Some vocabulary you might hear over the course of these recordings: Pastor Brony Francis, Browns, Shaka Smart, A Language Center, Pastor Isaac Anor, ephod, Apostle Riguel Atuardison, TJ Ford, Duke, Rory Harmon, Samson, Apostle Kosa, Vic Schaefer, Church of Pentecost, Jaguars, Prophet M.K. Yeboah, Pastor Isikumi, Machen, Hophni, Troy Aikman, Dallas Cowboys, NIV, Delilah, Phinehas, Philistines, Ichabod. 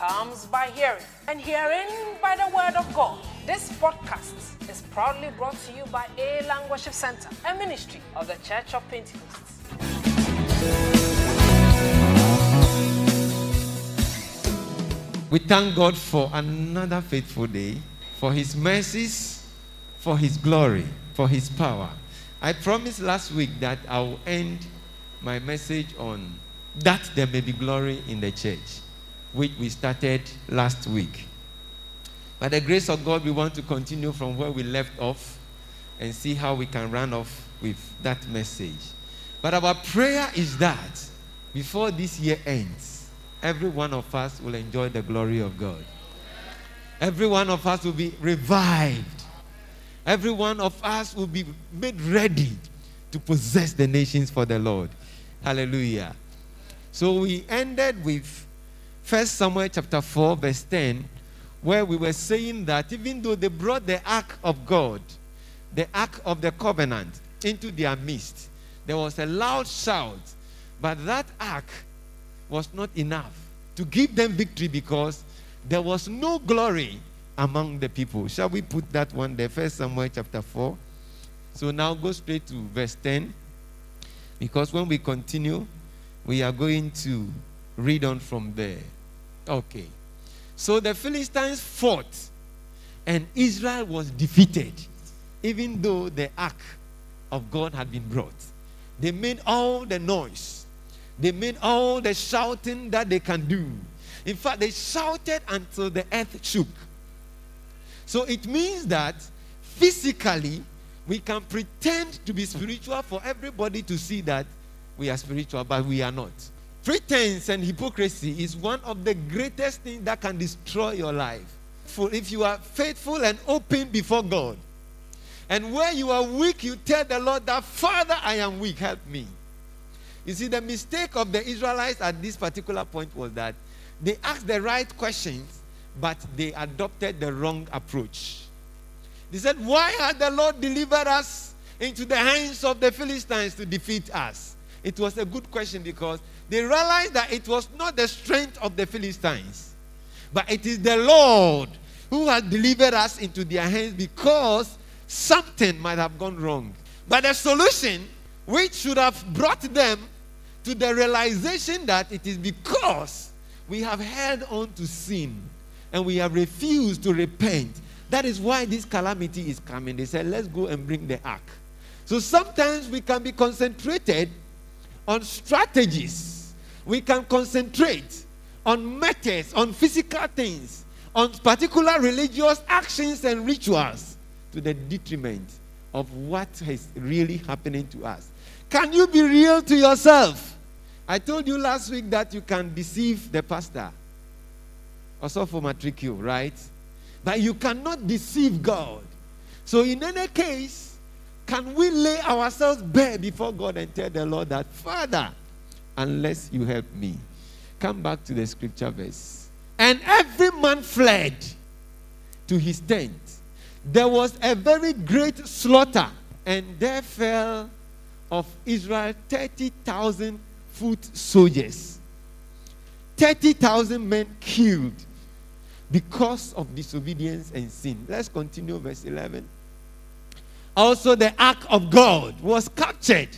comes by hearing, and hearing by the word of God. This podcast is proudly brought to you by A Language Center, a ministry of the Church of Pentecost. We thank God for another faithful day, for His mercies, for His glory, for His power. I promised last week that I will end my message on that there may be glory in the church, which we started last week. By the grace of God, we want to continue from where we left off and see how we can run off with that message. But our prayer is that before this year ends, every one of us will enjoy the glory of God. Every one of us will be revived. Every one of us will be made ready to possess the nations for the Lord. Hallelujah. So we ended with 1 Samuel chapter 4 verse 10, where we were saying that even though they brought the ark of God, the ark of the covenant, into their midst, there was a loud shout, but that ark was not enough to give them victory because there was no glory among the people. Shall we put that one there? 1 Samuel chapter 4. So now go straight to verse 10, because when we continue, we are going to read on from there. Okay. So the Philistines fought, and Israel was defeated, even though the ark of God had been brought. They made all the noise. They made all the shouting that they can do. In fact, they shouted until the earth shook. So it means that physically, we can pretend to be spiritual for everybody to see that we are spiritual, but we are not. Pretense and hypocrisy is one of the greatest things that can destroy your life. For if you are faithful and open before God, and where you are weak, you tell the Lord that, Father, I am weak, help me. You see, the mistake of the Israelites at this particular point was that they asked the right questions, but they adopted the wrong approach. They said, why had the Lord delivered us into the hands of the Philistines to defeat us? It was a good question because they realized that it was not the strength of the Philistines, but it is the Lord who has delivered us into their hands because something might have gone wrong. But the solution, which should have brought them to the realization that it is because we have held on to sin and we have refused to repent. That is why this calamity is coming. They said, let's go and bring the ark. So sometimes we can be concentrated on strategies. We can concentrate on matters, on physical things, on particular religious actions and rituals, to the detriment of what is really happening to us. Can you be real to yourself? I told you last week that you can deceive the pastor. Also for matric you, right? But you cannot deceive God. So in any case, can we lay ourselves bare before God and tell the Lord that, Father, unless you help me. Come back to the scripture verse. And every man fled to his tent. There was a very great slaughter, and there fell of Israel 30,000 foot soldiers. 30,000 men killed because of disobedience and sin. Let's continue verse 11. Also the ark of God was captured.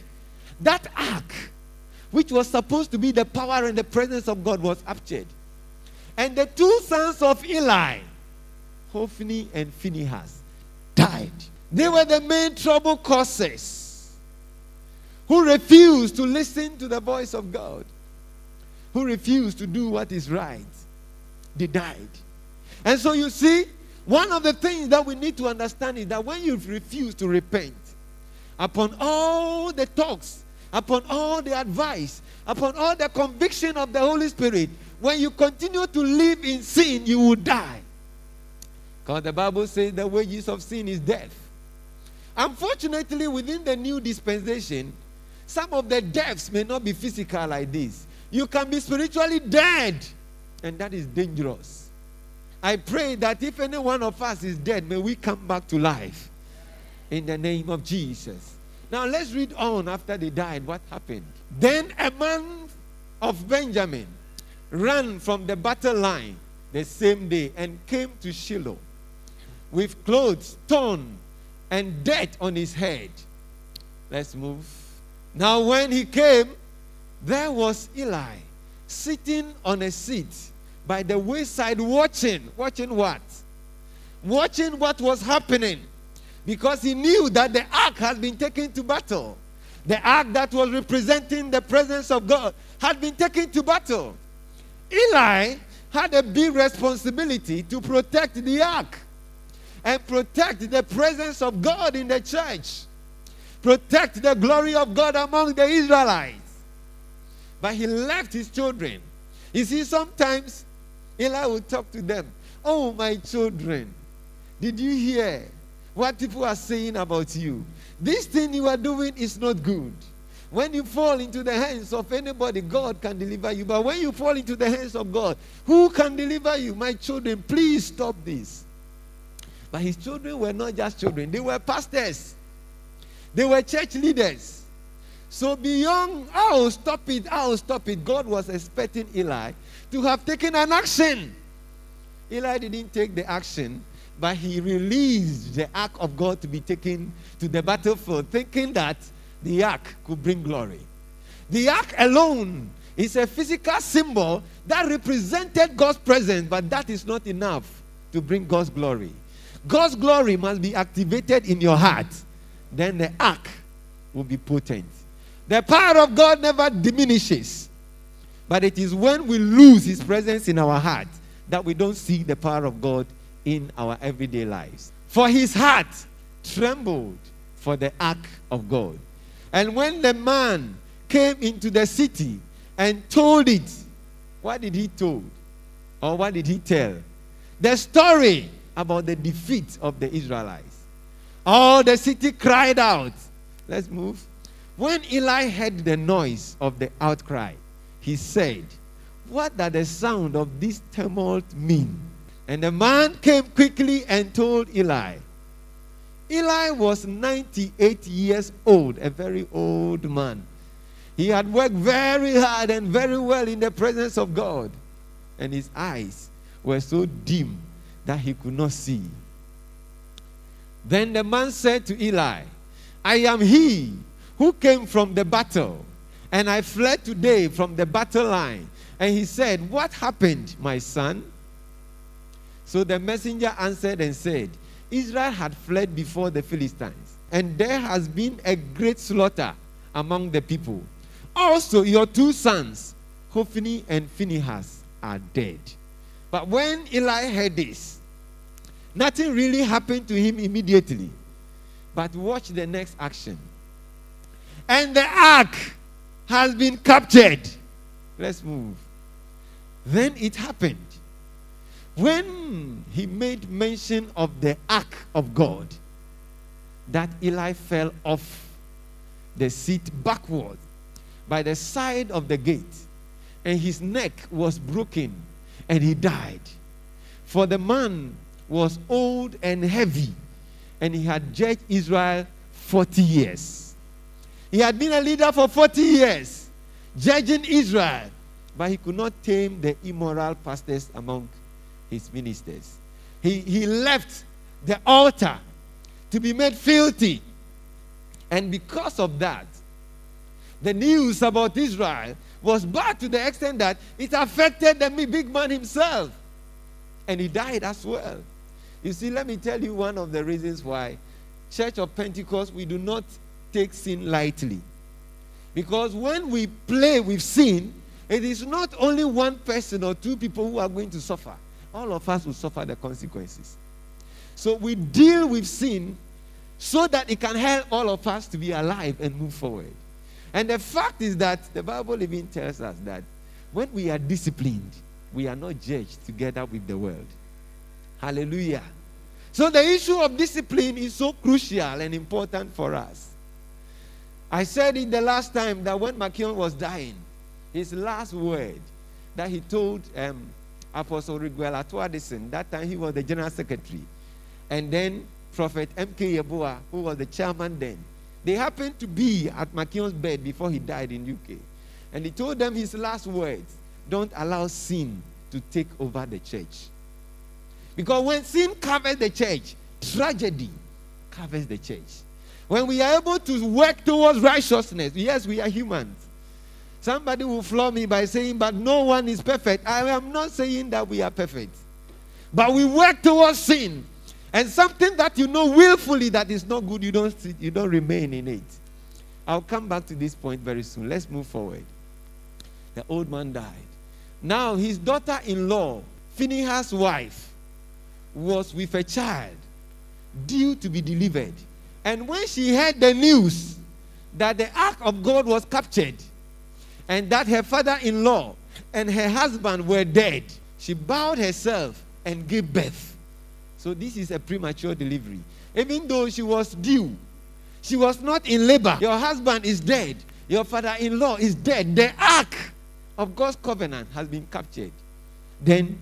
That ark, which was supposed to be the power and the presence of God, was captured. And the two sons of Eli, Hophni and Phinehas, died. They were the main trouble causes, who refused to listen to the voice of God, who refused to do what is right. They died. And so you see, one of the things that we need to understand is that when you refuse to repent, upon all the talks, upon all the advice, upon all the conviction of the Holy Spirit, when you continue to live in sin, you will die. Because the Bible says the wages of sin is death. Unfortunately, within the new dispensation, some of the deaths may not be physical like this. You can be spiritually dead, and that is dangerous. I pray that if any one of us is dead, may we come back to life in the name of Jesus. Now let's read on after they died, what happened. Then a man of Benjamin ran from the battle line the same day and came to Shiloh with clothes torn and dirt on his head. Let's move. Now when he came, there was Eli sitting on a seat by the wayside watching. Watching what? Watching what was happening. Because he knew that the ark had been taken to battle. The ark that was representing the presence of God had been taken to battle. Eli had a big responsibility to protect the ark and protect the presence of God in the church. Protect the glory of God among the Israelites. But he left his children. You see, sometimes Eli will talk to them. Oh, my children, did you hear what people are saying about you? This thing you are doing is not good. When you fall into the hands of anybody, God can deliver you. But when you fall into the hands of God, who can deliver you? My children, please stop this. But his children were not just children. They were pastors. They were church leaders. So beyond, I'll stop it. God was expecting Eli to have taken an action. Eli didn't take the action, but he released the ark of God to be taken to the battlefield, thinking that the ark could bring glory. The ark alone is a physical symbol that represented God's presence, but that is not enough to bring God's glory. God's glory must be activated in your heart. Then the ark will be potent. The power of God never diminishes. But it is when we lose his presence in our heart that we don't see the power of God in our everyday lives. For his heart trembled for the ark of God. And when the man came into the city and told it, what did he told? Or what did he tell? The story about the defeat of the Israelites. All the city cried out. Let's move. When Eli heard the noise of the outcry, he said, "What does the sound of this tumult mean?" And the man came quickly and told Eli. Eli was 98 years old, a very old man. He had worked very hard and very well in the presence of God. And his eyes were so dim that he could not see. Then the man said to Eli, "I am he who came from the battle, and I fled today from the battle line." And he said, "What happened, my son?" So the messenger answered and said, "Israel had fled before the Philistines, and there has been a great slaughter among the people. Also your two sons, Hophni and Phinehas, are dead." But when Eli heard this, nothing really happened to him immediately. But watch the next action. "And the ark has been captured." Let's move. Then it happened, when he made mention of the ark of God, that Eli fell off the seat backward by the side of the gate, and his neck was broken, and he died. For the man was old and heavy, and he had judged Israel 40 years. He had been a leader for 40 years, judging Israel, but he could not tame the immoral pastors among his ministers. He left the altar to be made filthy. And because of that, the news about Israel was bad to the extent that it affected the big man himself. And he died as well. You see, let me tell you one of the reasons why Church of Pentecost, we do not take sin lightly. Because when we play with sin, it is not only one person or two people who are going to suffer. All of us will suffer the consequences. So we deal with sin so that it can help all of us to be alive and move forward. And the fact is that the Bible even tells us that when we are disciplined, we are not judged together with the world. Hallelujah. So the issue of discipline is so crucial and important for us. I said it the last time that when Machen was dying, his last word that he told Apostle Riguel Atuardison, that time he was the general secretary, and then Prophet M.K. Yeboah, who was the chairman then, they happened to be at Machen's bed before he died in UK. And he told them his last words: "Don't allow sin to take over the church. Because when sin covers the church, tragedy covers the church. When we are able to work towards righteousness, yes, we are humans. Somebody will floor me by saying, but no one is perfect. I am not saying that we are perfect. But we work towards sin. And something that you know willfully that is not good, you don't remain in it. I'll come back to this point very soon. Let's move forward. The old man died. Now his daughter-in-law, Phinehas' wife, was with a child due to be delivered. And when she heard the news that the ark of God was captured and that her father-in-law and her husband were dead, she bowed herself and gave birth. So this is a premature delivery. Even though she was due, she was not in labor. Your husband is dead. Your father-in-law is dead. The ark of God's covenant has been captured. Then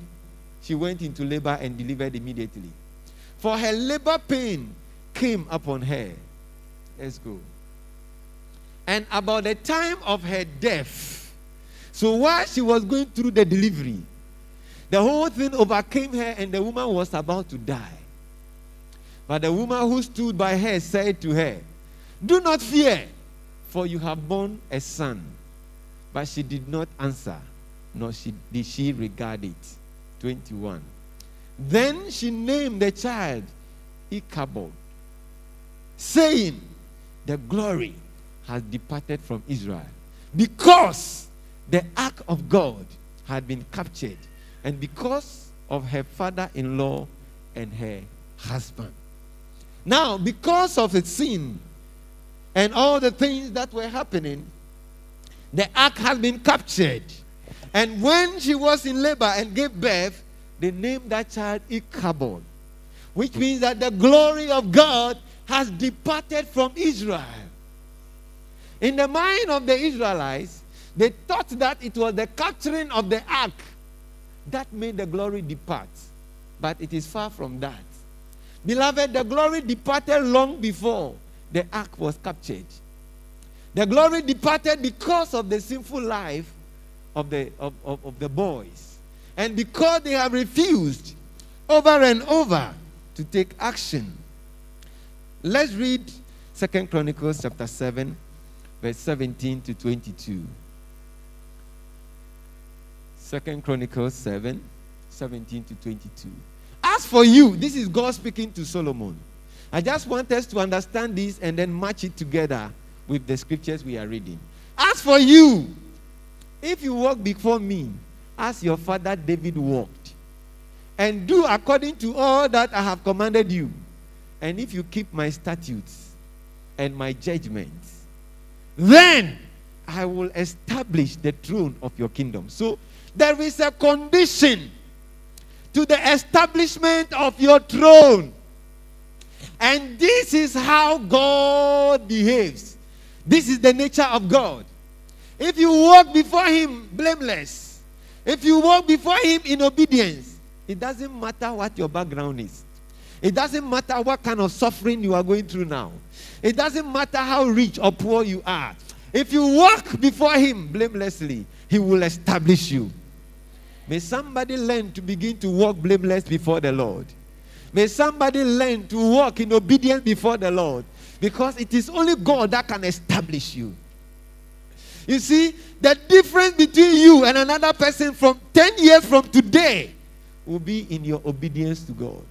she went into labor and delivered immediately. For her labor pain came upon her. Let's go. And about the time of her death, so while she was going through the delivery, the whole thing overcame her and the woman was about to die. But the woman who stood by her said to her, "Do not fear, for you have borne a son." But she did not answer, nor did she regard it. 21. Then she named the child Ichabod, saying, "The glory has departed from Israel," because the ark of God had been captured, and because of her father-in-law and her husband. Now, because of the sin and all the things that were happening, the ark had been captured. And when she was in labor and gave birth, they named that child Ichabod, which means that the glory of God has departed from Israel. In the mind of the Israelites, they thought that it was the capturing of the ark that made the glory depart. But it is far from that. Beloved, the glory departed long before the ark was captured. The glory departed because of the sinful life of the boys. And because they have refused over and over to take action. Let's read 2 Chronicles chapter 7, verse 17 to 22. 2 Chronicles 7, 17 to 22. "As for you," this is God speaking to Solomon. I just want us to understand this and then match it together with the scriptures we are reading. "As for you, if you walk before me as your father David walked, and do according to all that I have commanded you, and if you keep my statutes and my judgments, then I will establish the throne of your kingdom." So there is a condition to the establishment of your throne. And this is how God behaves. This is the nature of God. If you walk before him blameless, if you walk before him in obedience, it doesn't matter what your background is. It doesn't matter what kind of suffering you are going through now. It doesn't matter how rich or poor you are. If you walk before him blamelessly, he will establish you. May somebody learn to begin to walk blameless before the Lord. May somebody learn to walk in obedience before the Lord, because it is only God that can establish you. You see, the difference between you and another person from 10 years from today will be in your obedience to God.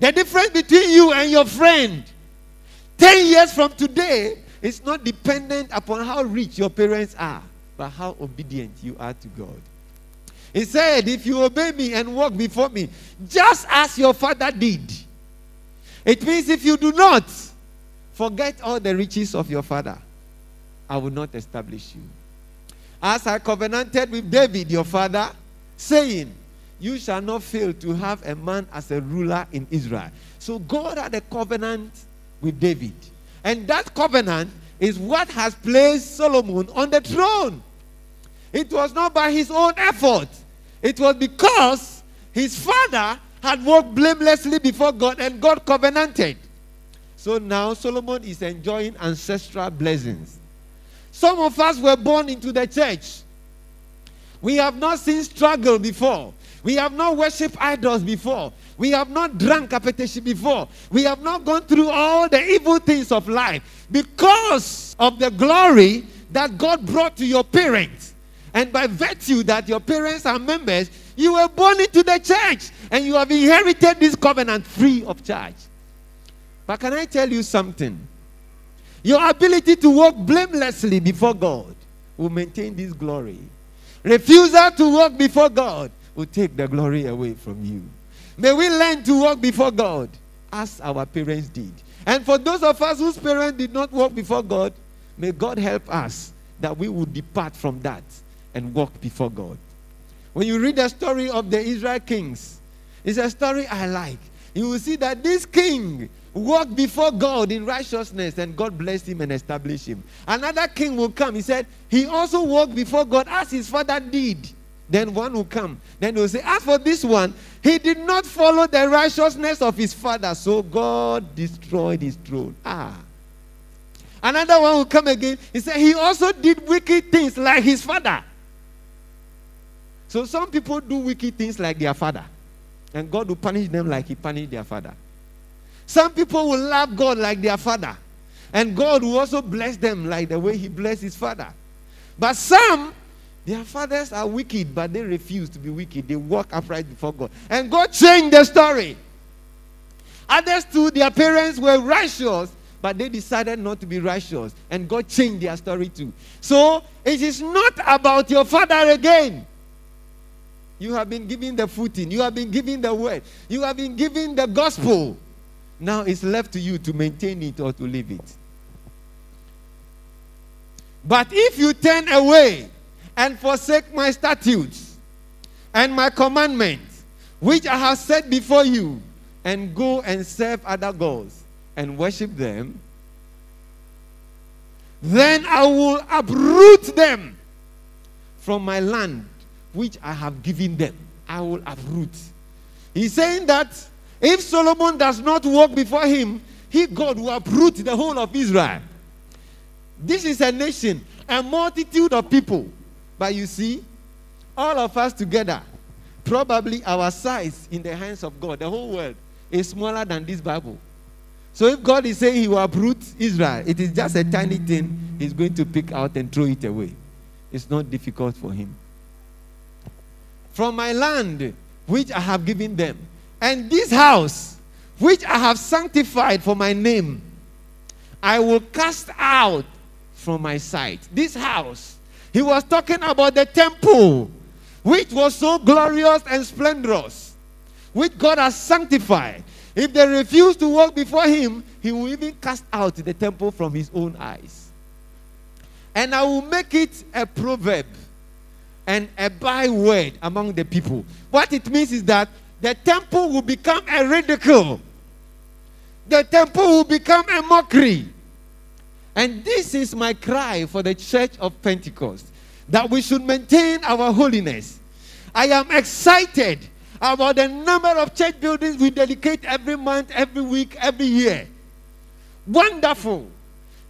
The difference between you and your friend 10 years from today is not dependent upon how rich your parents are, but how obedient you are to God. He said, if you obey me and walk before me, just as your father did. It means if you do not, forget all the riches of your father, I will not establish you. As I covenanted with David, your father, saying, you shall not fail to have a man as a ruler in Israel. So God had a covenant with David. And that covenant is what has placed Solomon on the throne. It was not by his own effort. It was because his father had walked blamelessly before God and God covenanted. So now Solomon is enjoying ancestral blessings. Some of us were born into the church. We have not seen struggle before. We have not worshipped idols before. We have not drunk appetition before. We have not gone through all the evil things of life because of the glory that God brought to your parents. And by virtue that your parents are members, you were born into the church and you have inherited this covenant free of charge. But can I tell you something? Your ability to walk blamelessly before God will maintain this glory. Refusal to walk before God will take the glory away from you. May we learn to walk before God as our parents did. And for those of us whose parents did not walk before God, may God help us that we will depart from that and walk before God. When you read the story of the Israel kings, it's a story I like. You will see that this king walked before God in righteousness and God blessed him and established him. Another king will come. He said, he also walked before God as his father did. Then one will come. Then they will say, as for this one, he did not follow the righteousness of his father. So God destroyed his throne. Ah. Another one will come again. He said, he also did wicked things like his father. So some people do wicked things like their father. And God will punish them like he punished their father. Some people will love God like their father. And God will also bless them like the way he blessed his father. But some, their fathers are wicked, but they refuse to be wicked. They walk upright before God. And God changed the story. Others too, their parents were righteous, but they decided not to be righteous. And God changed their story too. So, it is not about your father again. You have been given the footing. You have been given the word. You have been given the gospel. Now it's left to you to maintain it or to leave it. But if you turn away and forsake my statutes and my commandments, which I have set before you, and go and serve other gods and worship them, then I will uproot them from my land, which I have given them. I will uproot. He's saying that if Solomon does not walk before him, he, God, will uproot the whole of Israel. This is a nation, a multitude of people. But you see, all of us together, probably our size in the hands of God, the whole world, is smaller than this Bible. So if God is saying he will uproot Israel, it is just a tiny thing he's going to pick out and throw it away. It's not difficult for him. From my land, which I have given them, and this house, which I have sanctified for my name, I will cast out from my sight. This house. He was talking about the temple, which was so glorious and splendorous, which God has sanctified. If they refuse to walk before him, he will even cast out the temple from his own eyes. And I will make it a proverb and a byword among the people. What it means is that the temple will become a ridicule. The temple will become a mockery. And this is my cry for the Church of Pentecost, that we should maintain our holiness. I am excited about the number of church buildings we dedicate every month, every week, every year. Wonderful.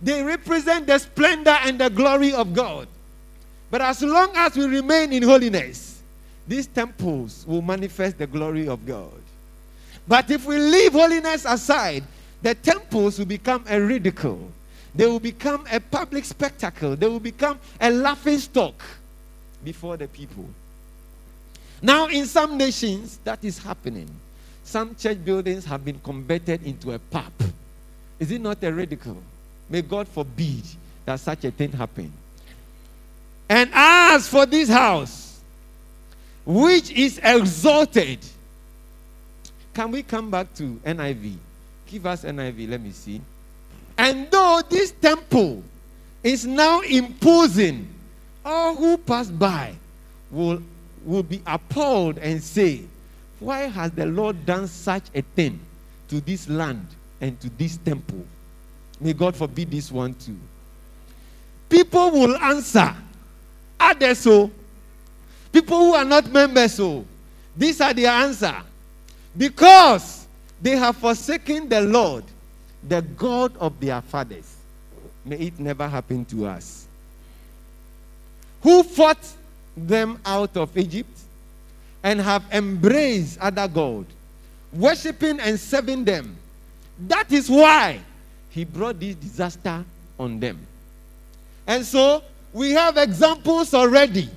They represent the splendor and the glory of God. But as long as we remain in holiness, these temples will manifest the glory of God. But if we leave holiness aside, the temples will become a ridicule. They will become a public spectacle. They will become a laughingstock before the people. Now, in some nations, that is happening. Some church buildings have been converted into a pub. Is it not a ridicule? May God forbid that such a thing happen. And as for this house, which is exalted, can we come back to NIV? Give us NIV, let me see. And though this temple is now imposing, all who pass by will be appalled and say, why has the Lord done such a thing to this land and to this temple? May God forbid this one too. People will answer, are there so? People who are not members so. These are their answer. Because they have forsaken the Lord, the God of their fathers. May it never happen to us. Who fought them out of Egypt and have embraced other gods, worshipping and serving them. That is why he brought this disaster on them. And so we have examples already.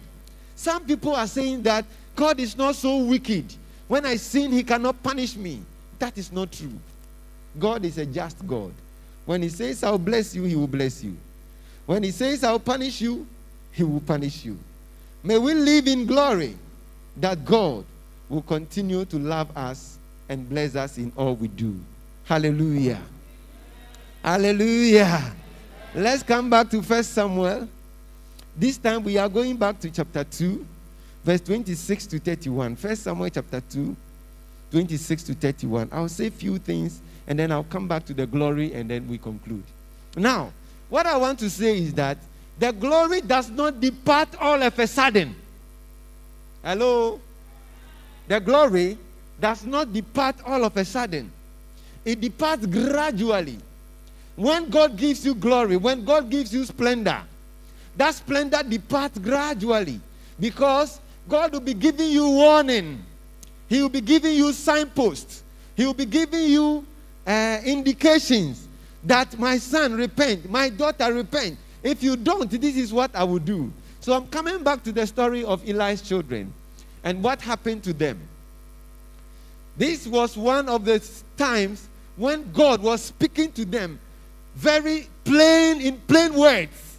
Some people are saying that God is not so wicked. When I sin, he cannot punish me. That is not true. God is a just God. When he says, I'll bless you, he will bless you. When he says, I'll punish you, he will punish you. May we live in glory that God will continue to love us and bless us in all we do. Hallelujah. Hallelujah. Let's come back to 1 Samuel. This time we are going back to chapter 2, verse 26 to 31. 1 Samuel chapter 2, 26 to 31. I'll say a few things and then I'll come back to the glory and then we conclude. Now, what I want to say is that the glory does not depart all of a sudden. Hello? The glory does not depart all of a sudden. It departs gradually. When God gives you glory, when God gives you splendor, that splendor departs gradually because God will be giving you warning. He will be giving you signposts. He will be giving you indications that my son, repent. My daughter, repent. If you don't, this is what I will do. So I'm coming back to the story of Eli's children and what happened to them. This was one of the times when God was speaking to them very plain, in plain words,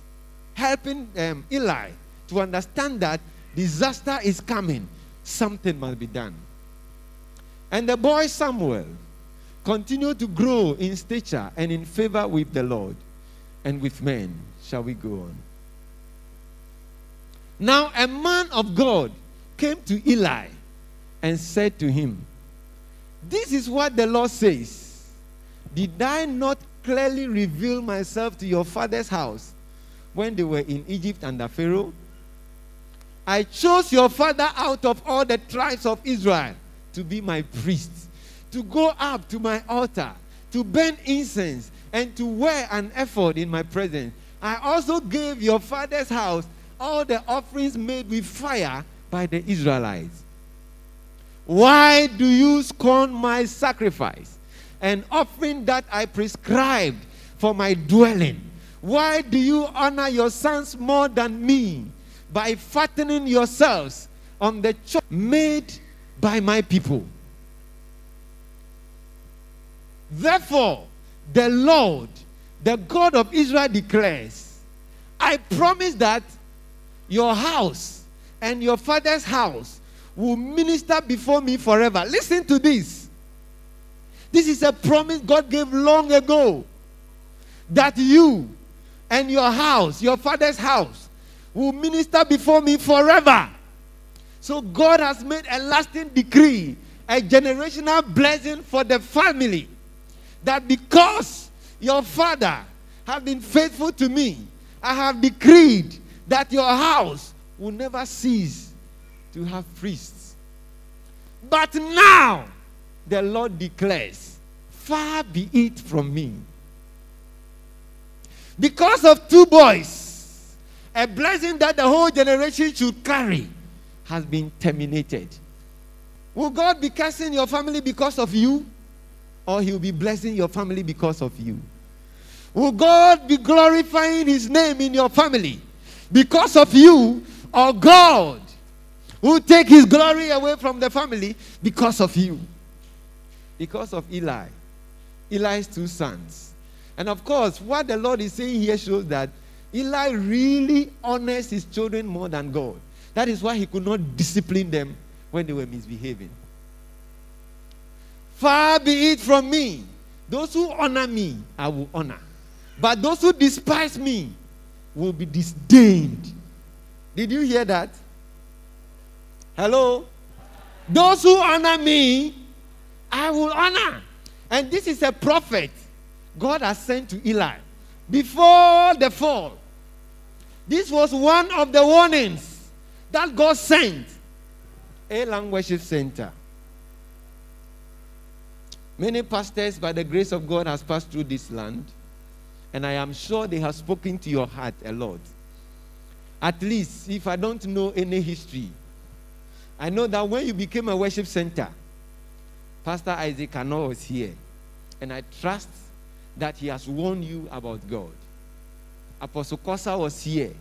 helping Eli to understand that disaster is coming. Something must be done. And the boy Samuel continued to grow in stature and in favor with the Lord and with men. Shall we go on? Now a man of God came to Eli and said to him, this is what the Lord says. Did I not clearly reveal myself to your father's house when they were in Egypt under Pharaoh? I chose your father out of all the tribes of Israel to be my priest, to go up to my altar, to burn incense, and to wear an ephod in my presence. I also gave your father's house all the offerings made with fire by the Israelites. Why do you scorn my sacrifice, an offering that I prescribed for my dwelling? Why do you honor your sons more than me by fattening yourselves on the choice made by my people? Therefore, the Lord, the God of Israel, declares, I promise that your house and your father's house will minister before me forever. Listen to this. This is a promise God gave long ago, that you and your house, your father's house, will minister before me forever. So God has made a lasting decree, a generational blessing for the family, that because your father have been faithful to me, I have decreed that your house will never cease to have priests. But now the Lord declares, far be it from me. Because of two boys, a blessing that the whole generation should carry has been terminated. Will God be cursing your family because of you, or he will be blessing your family because of you? Will God be glorifying his name in your family because of you, or God who take his glory away from the family because of you? Because of Eli. Eli's two sons. And of course, what the Lord is saying here shows that Eli really honors his children more than God. That is why he could not discipline them when they were misbehaving. Far be it from me. Those who honor me, I will honor. But those who despise me will be disdained. Did you hear that? Hello? Those who honor me, I will honor. And this is a prophet God has sent to Eli before the fall. This was one of the warnings that God sent. A Language Center. Many pastors, by the grace of God, has passed through this land. And I am sure they have spoken to your heart a lot. At least, if I don't know any history, I know that when you became a worship center, Pastor Isaac Anor was here. And I trust that he has warned you about God. Apostle Kosa was here.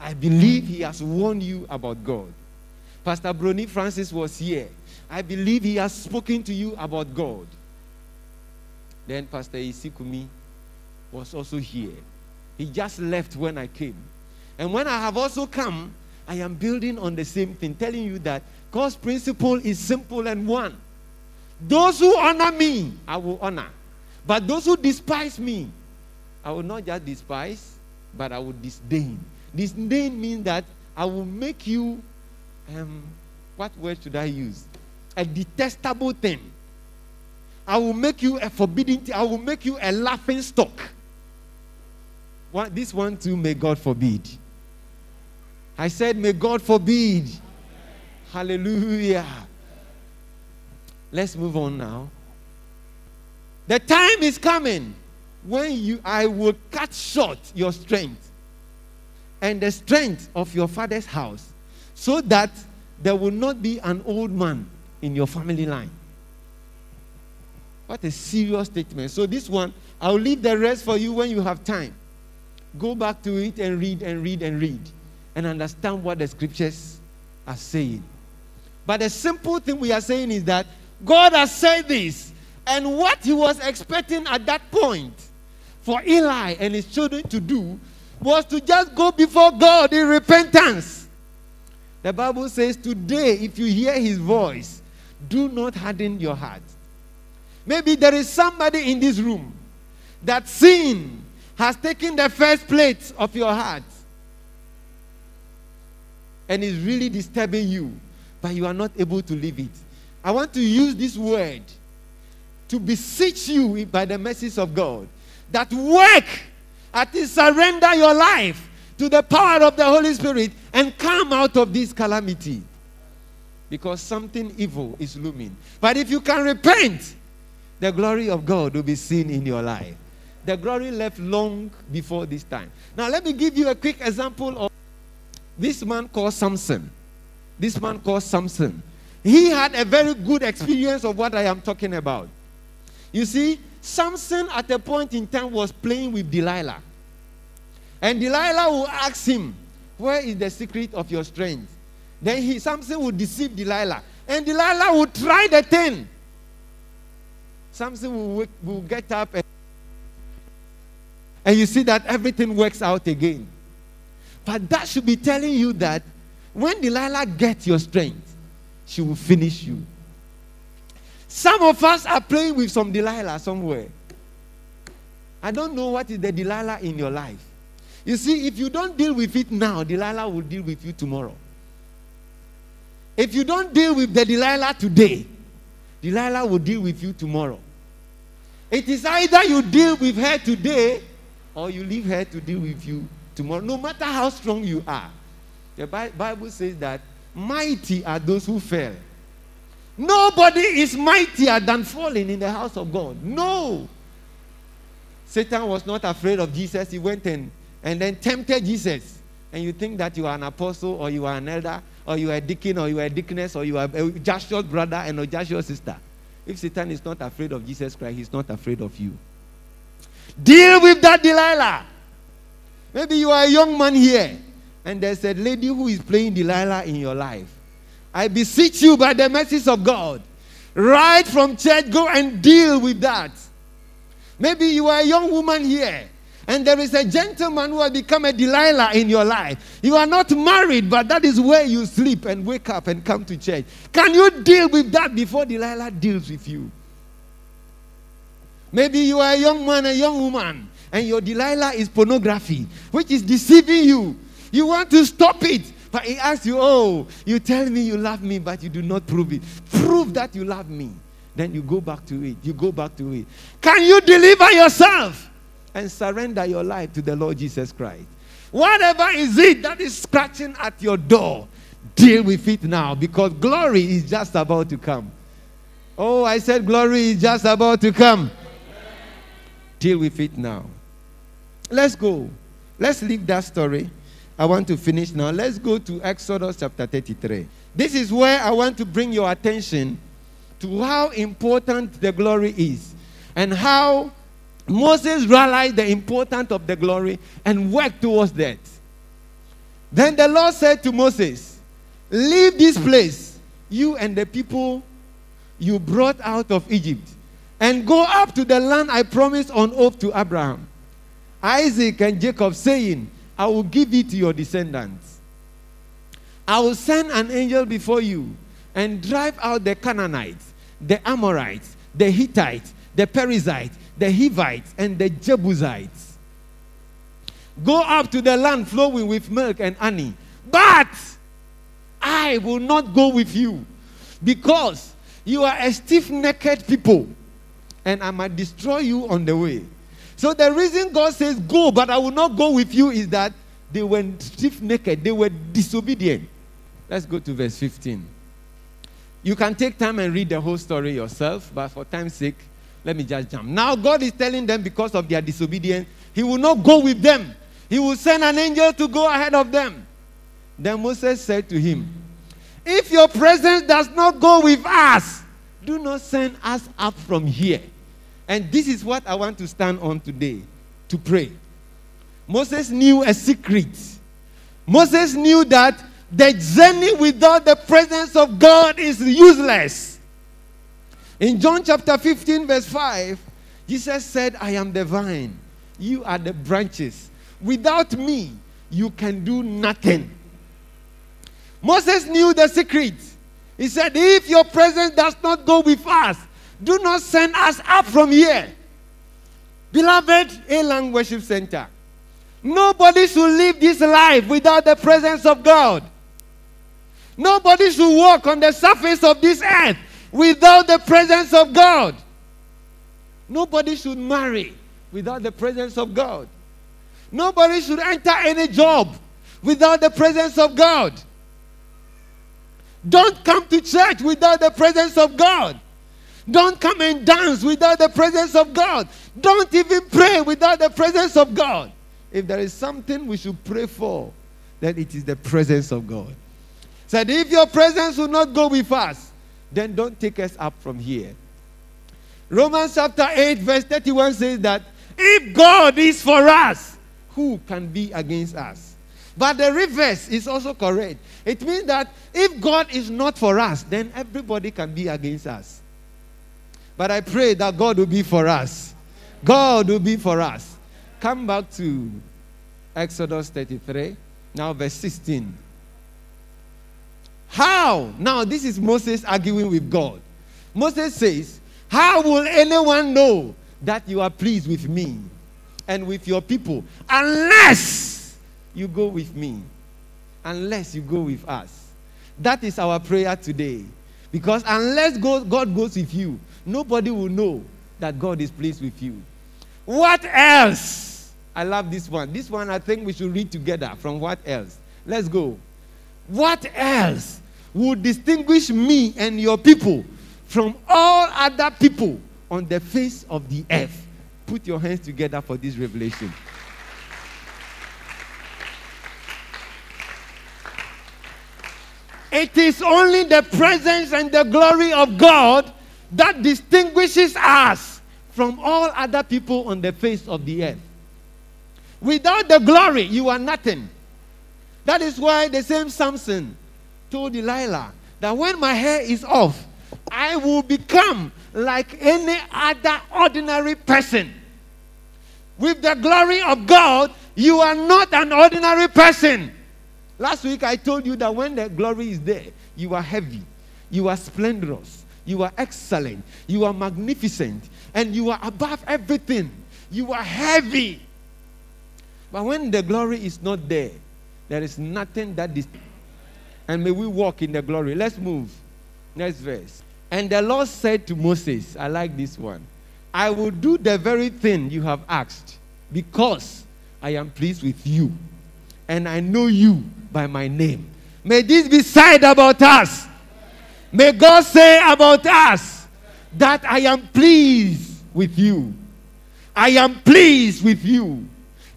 I believe he has warned you about God. Pastor Brony Francis was here. I believe he has spoken to you about God. Then Pastor Isikumi was also here. He just left when I came. And when I have also come, I am building on the same thing, telling you that God's principle is simple and one. Those who honor me, I will honor. But those who despise me, I will not just despise, but I will disdain. Disdain means that I will make you, what word should I use? A detestable thing. I will make you a forbidding thing. I will make you a laughing stock. This one too, may God forbid. I said, may God forbid. Amen. Hallelujah. Let's move on now. The time is coming when I will cut short your strength and the strength of your father's house, so that there will not be an old man in your family line. What a serious statement. So this one, I'll leave the rest for you when you have time. Go back to it and read. And understand what the scriptures are saying. But the simple thing we are saying is that God has said this, and what he was expecting at that point for Eli and his children to do was to just go before God in repentance. The Bible says, today, if you hear his voice, do not harden your heart. Maybe there is somebody in this room that sin has taken the first place of your heart. And it's really disturbing you, but you are not able to leave it. I want to use this word to beseech you by the mercies of God that work at least surrender your life to the power of the Holy Spirit and come out of this calamity, because something evil is looming. But if you can repent, the glory of God will be seen in your life. The glory left long before this time. Now let me give you a quick example of this man called Samson. He had a very good experience of what I am talking about. You see, Samson at a point in time was playing with Delilah. And Delilah will ask him, where is the secret of your strength? Then Samson would deceive Delilah. And Delilah would try the thing. Samson will get up and you see that everything works out again. But that should be telling you that when Delilah gets your strength, she will finish you. Some of us are playing with some Delilah somewhere. I don't know what is the Delilah in your life. You see, if you don't deal with it now, Delilah will deal with you tomorrow. If you don't deal with the Delilah today, Delilah will deal with you tomorrow. It is either you deal with her today or you leave her to deal with you tomorrow, no matter how strong you are. The Bible says that mighty are those who fell. Nobody is mightier than falling in the house of God. No. Satan was not afraid of Jesus. He went and then tempted Jesus. And you think that you are an apostle or you are an elder or you are a deacon or you are a deaconess or you are just your brother and just your sister. If Satan is not afraid of Jesus Christ, he's not afraid of you. Deal with that Delilah. Maybe you are a young man here, and there's a lady who is playing Delilah in your life. I beseech you by the mercies of God, right from church, go and deal with that. Maybe you are a young woman here, and there is a gentleman who has become a Delilah in your life. You are not married, but that is where you sleep and wake up and come to church. Can you deal with that before Delilah deals with you? Maybe you are a young man, a young woman, and your Delilah is pornography, which is deceiving you. You want to stop it, but he asks you, oh, you tell me you love me, but you do not prove it. Prove that you love me. Then you go back to it. Can you deliver yourself and surrender your life to the Lord Jesus Christ? Whatever is it that is scratching at your door, deal with it now, because glory is just about to come. Oh, I said glory is just about to come. Deal with it now. Let's go. Let's leave that story. I want to finish now. Let's go to Exodus chapter 33. This is where I want to bring your attention to how important the glory is and how Moses realized the importance of the glory and worked towards that. Then the Lord said to Moses, leave this place, you and the people you brought out of Egypt, and go up to the land I promised on oath to Abraham, Isaac, and Jacob, saying, I will give it to your descendants. I will send an angel before you and drive out the Canaanites, the Amorites, the Hittites, the Perizzites, the Hivites, and the Jebusites. Go up to the land flowing with milk and honey. But I will not go with you, because you are a stiff-necked people, and I might destroy you on the way. So the reason God says, go, but I will not go with you, is that they were stiff-necked. They were disobedient. Let's go to verse 15. You can take time and read the whole story yourself, but for time's sake, let me just jump. Now God is telling them, because of their disobedience, He will not go with them. He will send an angel to go ahead of them. Then Moses said to him, if your presence does not go with us, do not send us up from here. And this is what I want to stand on today, to pray. Moses knew a secret. Moses knew that the journey without the presence of God is useless. In John chapter 15, verse 5, Jesus said, I am the vine, you are the branches. Without me, you can do nothing. Moses knew the secret. He said, if your presence does not go with us, do not send us up from here. Beloved, A Language Worship Center, nobody should live this life without the presence of God. Nobody should walk on the surface of this earth without the presence of God. Nobody should marry without the presence of God. Nobody should enter any job without the presence of God. Don't come to church without the presence of God. Don't come and dance without the presence of God. Don't even pray without the presence of God. If there is something we should pray for, then it is the presence of God. Said, if your presence will not go with us, then don't take us up from here. Romans chapter 8, verse 31 says that if God is for us, who can be against us? But the reverse is also correct. It means that if God is not for us, then everybody can be against us. But I pray that God will be for us. God will be for us. Come back to Exodus 33, now verse 16. How? Now this is Moses arguing with God. Moses says, how will anyone know that you are pleased with me and with your people unless you go with me? Unless you go with us. That is our prayer today. Because unless God goes with you, nobody will know that God is pleased with you. What else? I love this one. This one I think we should read together from what else. Let's go. What else would distinguish me and your people from all other people on the face of the earth? Put your hands together for this revelation. It is only the presence and the glory of God that distinguishes us from all other people on the face of the earth. Without the glory, you are nothing. That is why the same Samson told Delilah that when my hair is off, I will become like any other ordinary person. With the glory of God, you are not an ordinary person. Last week I told you that when the glory is there, you are heavy, you are splendorous, you are excellent, you are magnificent, and you are above everything. You are heavy. But when the glory is not there, there is nothing that and may we walk in the glory. Let's move. Next verse. And the Lord said to Moses, I like this one, I will do the very thing you have asked, because I am pleased with you, and I know you by my name. May this be said about us. May God say about us that I am pleased with you. I am pleased with you.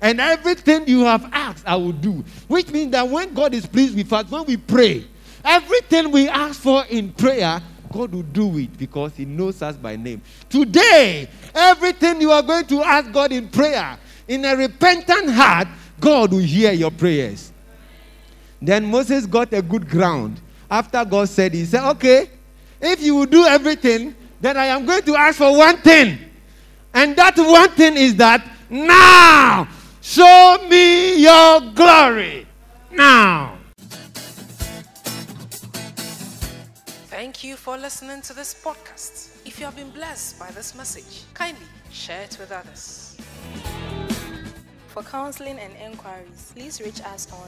And everything you have asked, I will do. Which means that when God is pleased with us, when we pray, everything we ask for in prayer, God will do it because he knows us by name. Today, everything you are going to ask God in prayer, in a repentant heart, God will hear your prayers. Then Moses got a good ground. After God said, he said, okay, if you will do everything, then I am going to ask for one thing. And that one thing is that, now, show me your glory. Now. Thank you for listening to this podcast. If you have been blessed by this message, kindly share it with others. For counseling and enquiries, please reach us on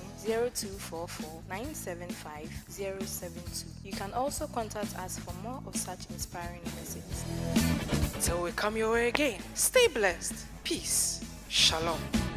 0244-975-072. You can also contact us for more of such inspiring messages. Till we come your way again, stay blessed. Peace. Shalom.